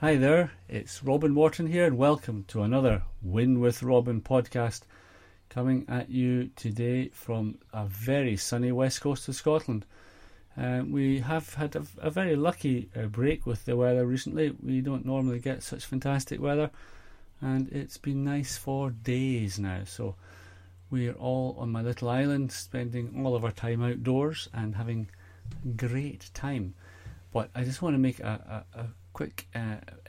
Hi there, it's Robin Wharton here and welcome to another Win with Robin podcast, coming at you today from a very sunny west coast of Scotland. We have had a very lucky break with the weather recently. We don't normally get such fantastic weather and it's been nice for days now, so we're all on my little island spending all of our time outdoors and having a great time. But I just want to make a quick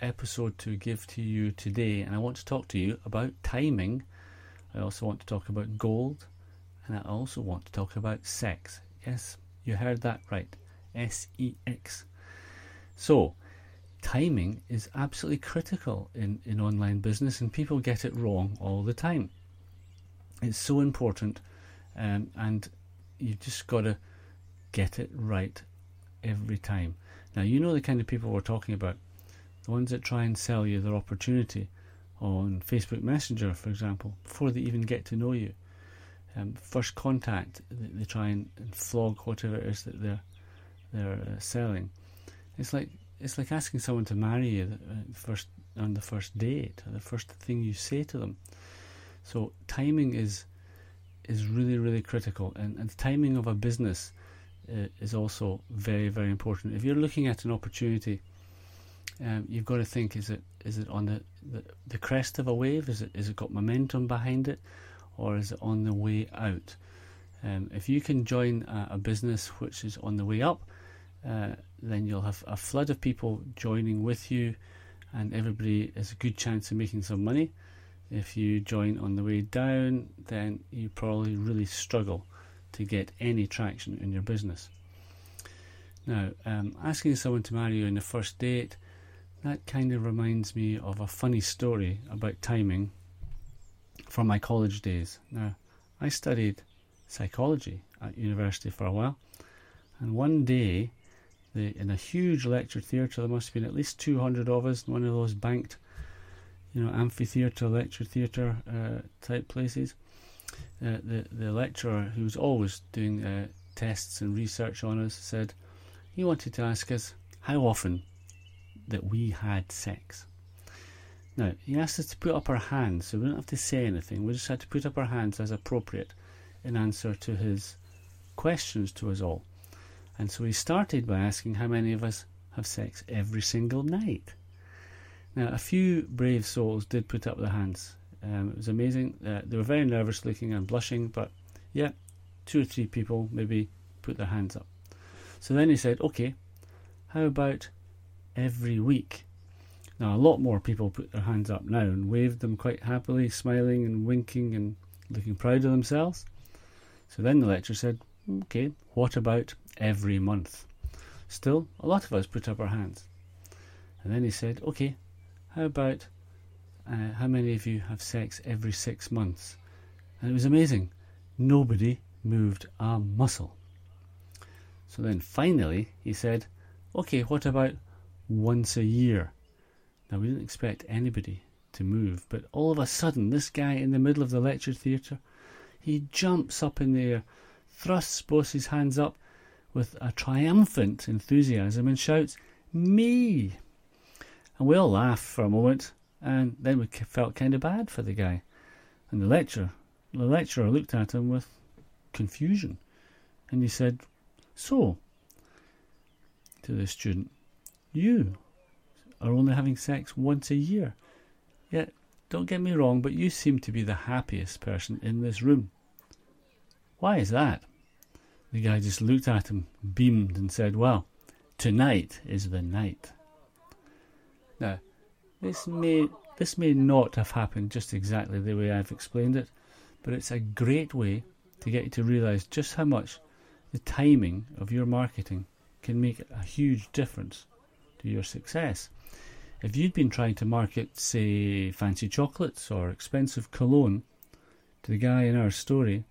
episode to give to you today, and I want to talk to you about timing. I also want to talk about gold, and I also want to talk about sex. Yes, you heard that right, S-E-X. So timing is absolutely critical in online business, and people get it wrong all the time. It's so important, and you just got to get it right every time. Now, you know the kind of people we're talking about, the ones that try and sell you their opportunity on Facebook Messenger, for example, before they even get to know you. First contact, they try and flog whatever it is that they're selling. It's like asking someone to marry you on the first date, or the first thing you say to them. So timing is really, really critical, and the timing of a business is also very, very important. If you're looking at an opportunity, you've got to think: is it on the crest of a wave? Is it got momentum behind it, or is it on the way out? If you can join a business which is on the way up, then you'll have a flood of people joining with you, and everybody has a good chance of making some money. If you join on the way down, then you probably really struggle to get any traction in your business. Now, asking someone to marry you on the first date, that kind of reminds me of a funny story about timing from my college days. Now, I studied psychology at university for a while, and one day, in a huge lecture theatre, there must have been at least 200 of us in one of those banked, amphitheatre, lecture theatre type places. The lecturer, who was always doing tests and research on us, said he wanted to ask us how often that we had sex. Now, he asked us to put up our hands, so we didn't have to say anything. We just had to put up our hands as appropriate in answer to his questions to us all. And so he started by asking how many of us have sex every single night. Now, a few brave souls did put up their hands. It was amazing. They were very nervous looking and blushing, but yeah, 2 or 3 people maybe put their hands up. So then he said, okay, how about every week? Now, a lot more people put their hands up now and waved them quite happily, smiling and winking and looking proud of themselves. So then the lecturer said, okay, what about every month? Still, a lot of us put up our hands. And then he said, okay, how about how many of you have sex every 6 months? And it was amazing. Nobody moved a muscle. So then finally he said, okay, what about once a year? Now, we didn't expect anybody to move, but all of a sudden this guy in the middle of the lecture theatre, he jumps up in the air, thrusts both his hands up with a triumphant enthusiasm and shouts, me! And we all laughed for a moment, and then we felt kind of bad for the guy. And the lecturer looked at him with confusion, and he said, so, to the student, you are only having sex once a year. Yet, don't get me wrong, but you seem to be the happiest person in this room. Why is that? The guy just looked at him, beamed, and said, well, tonight is the night. Now, This may not have happened just exactly the way I've explained it, but it's a great way to get you to realise just how much the timing of your marketing can make a huge difference to your success. If you'd been trying to market, say, fancy chocolates or expensive cologne to the guy in our story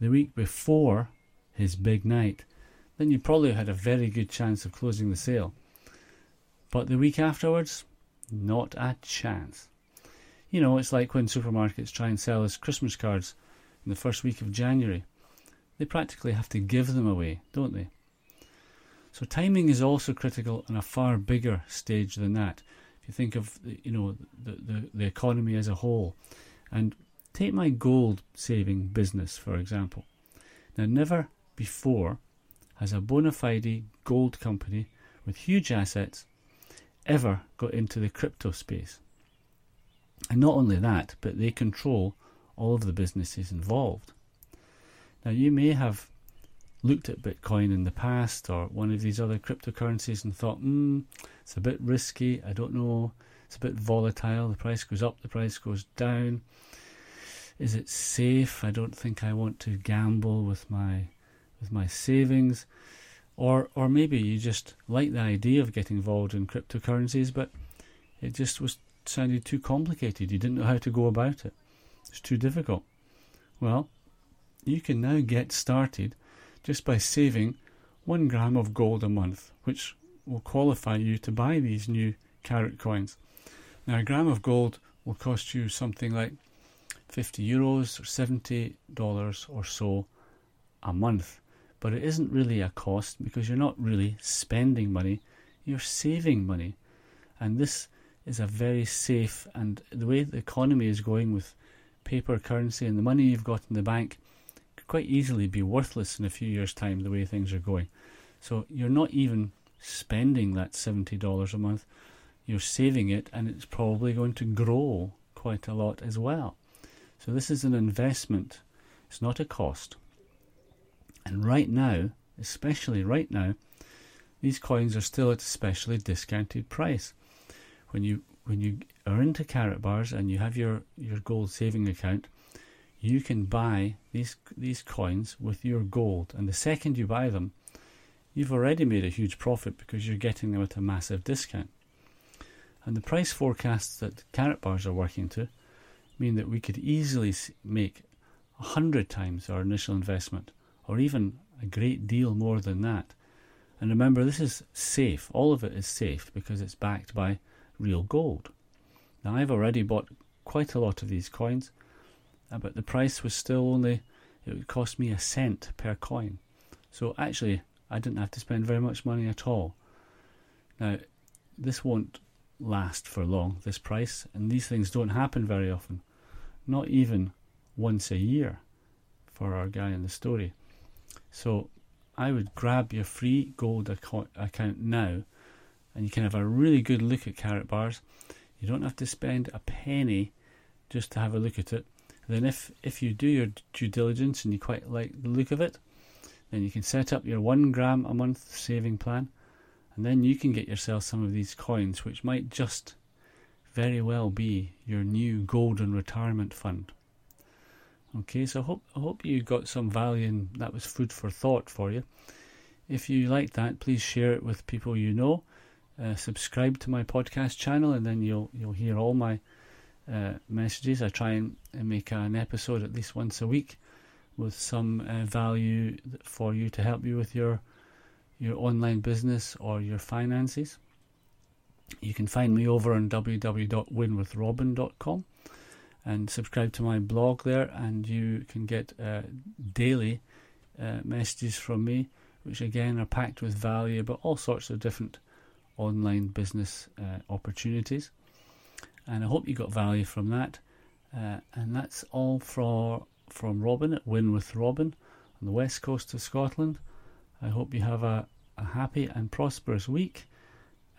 the week before his big night, then you probably had a very good chance of closing the sale. But the week afterwards, not a chance. You know, it's like when supermarkets try and sell us Christmas cards in the first week of January. They practically have to give them away, don't they? So timing is also critical on a far bigger stage than that. If you think of, you know, the economy as a whole, and take my gold saving business, for example. Now, never before has a bona fide gold company with huge assets ever got into the crypto space. And not only that, but they control all of the businesses involved. Now, you may have looked at Bitcoin in the past or one of these other cryptocurrencies and thought, it's a bit risky, I don't know, it's a bit volatile, the price goes up, the price goes down. Is it safe? I don't think I want to gamble with my savings. Or maybe you just like the idea of getting involved in cryptocurrencies, but it just sounded too complicated. You didn't know how to go about it. It's too difficult. Well, you can now get started just by saving 1 gram of gold a month, which will qualify you to buy these new Karatcoins. Now, a gram of gold will cost you something like €50 or $70 or so a month. But it isn't really a cost because you're not really spending money, you're saving money. And this is a very safe, and the way the economy is going with paper currency and the money you've got in the bank could quite easily be worthless in a few years' time, the way things are going. So you're not even spending that $70 a month, you're saving it, and it's probably going to grow quite a lot as well. So this is an investment, it's not a cost. And right now, especially right now, these coins are still at a specially discounted price. When you are into Karatbars and you have your gold saving account, you can buy these coins with your gold. And the second you buy them, you've already made a huge profit because you're getting them at a massive discount. And the price forecasts that Karatbars are working to mean that we could easily make 100 times our initial investment, or even a great deal more than that. And remember, this is safe. All of it is safe because it's backed by real gold. Now, I've already bought quite a lot of these coins, but the price was still only, it would cost me a cent per coin. So actually, I didn't have to spend very much money at all. Now, this won't last for long, this price, and these things don't happen very often. Not even once a year for our guy in the story. So I would grab your free gold account now, and you can have a really good look at Karatbars. You don't have to spend a penny just to have a look at it. And then if you do your due diligence and you quite like the look of it, then you can set up your 1 gram a month saving plan, and then you can get yourself some of these coins, which might just very well be your new golden retirement fund. Okay, so I hope you got some value and that was food for thought for you. If you like that, please share it with people you know. Subscribe to my podcast channel, and then you'll hear all my messages. I try and make an episode at least once a week with some value for you to help you with your online business or your finances. You can find me over on www.winwithrobin.com. and subscribe to my blog there, and you can get daily messages from me, which again are packed with value about all sorts of different online business opportunities. And I hope you got value from that. And that's all from Robin at Win with Robin on the west coast of Scotland. I hope you have a happy and prosperous week.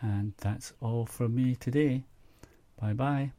And that's all from me today. Bye bye.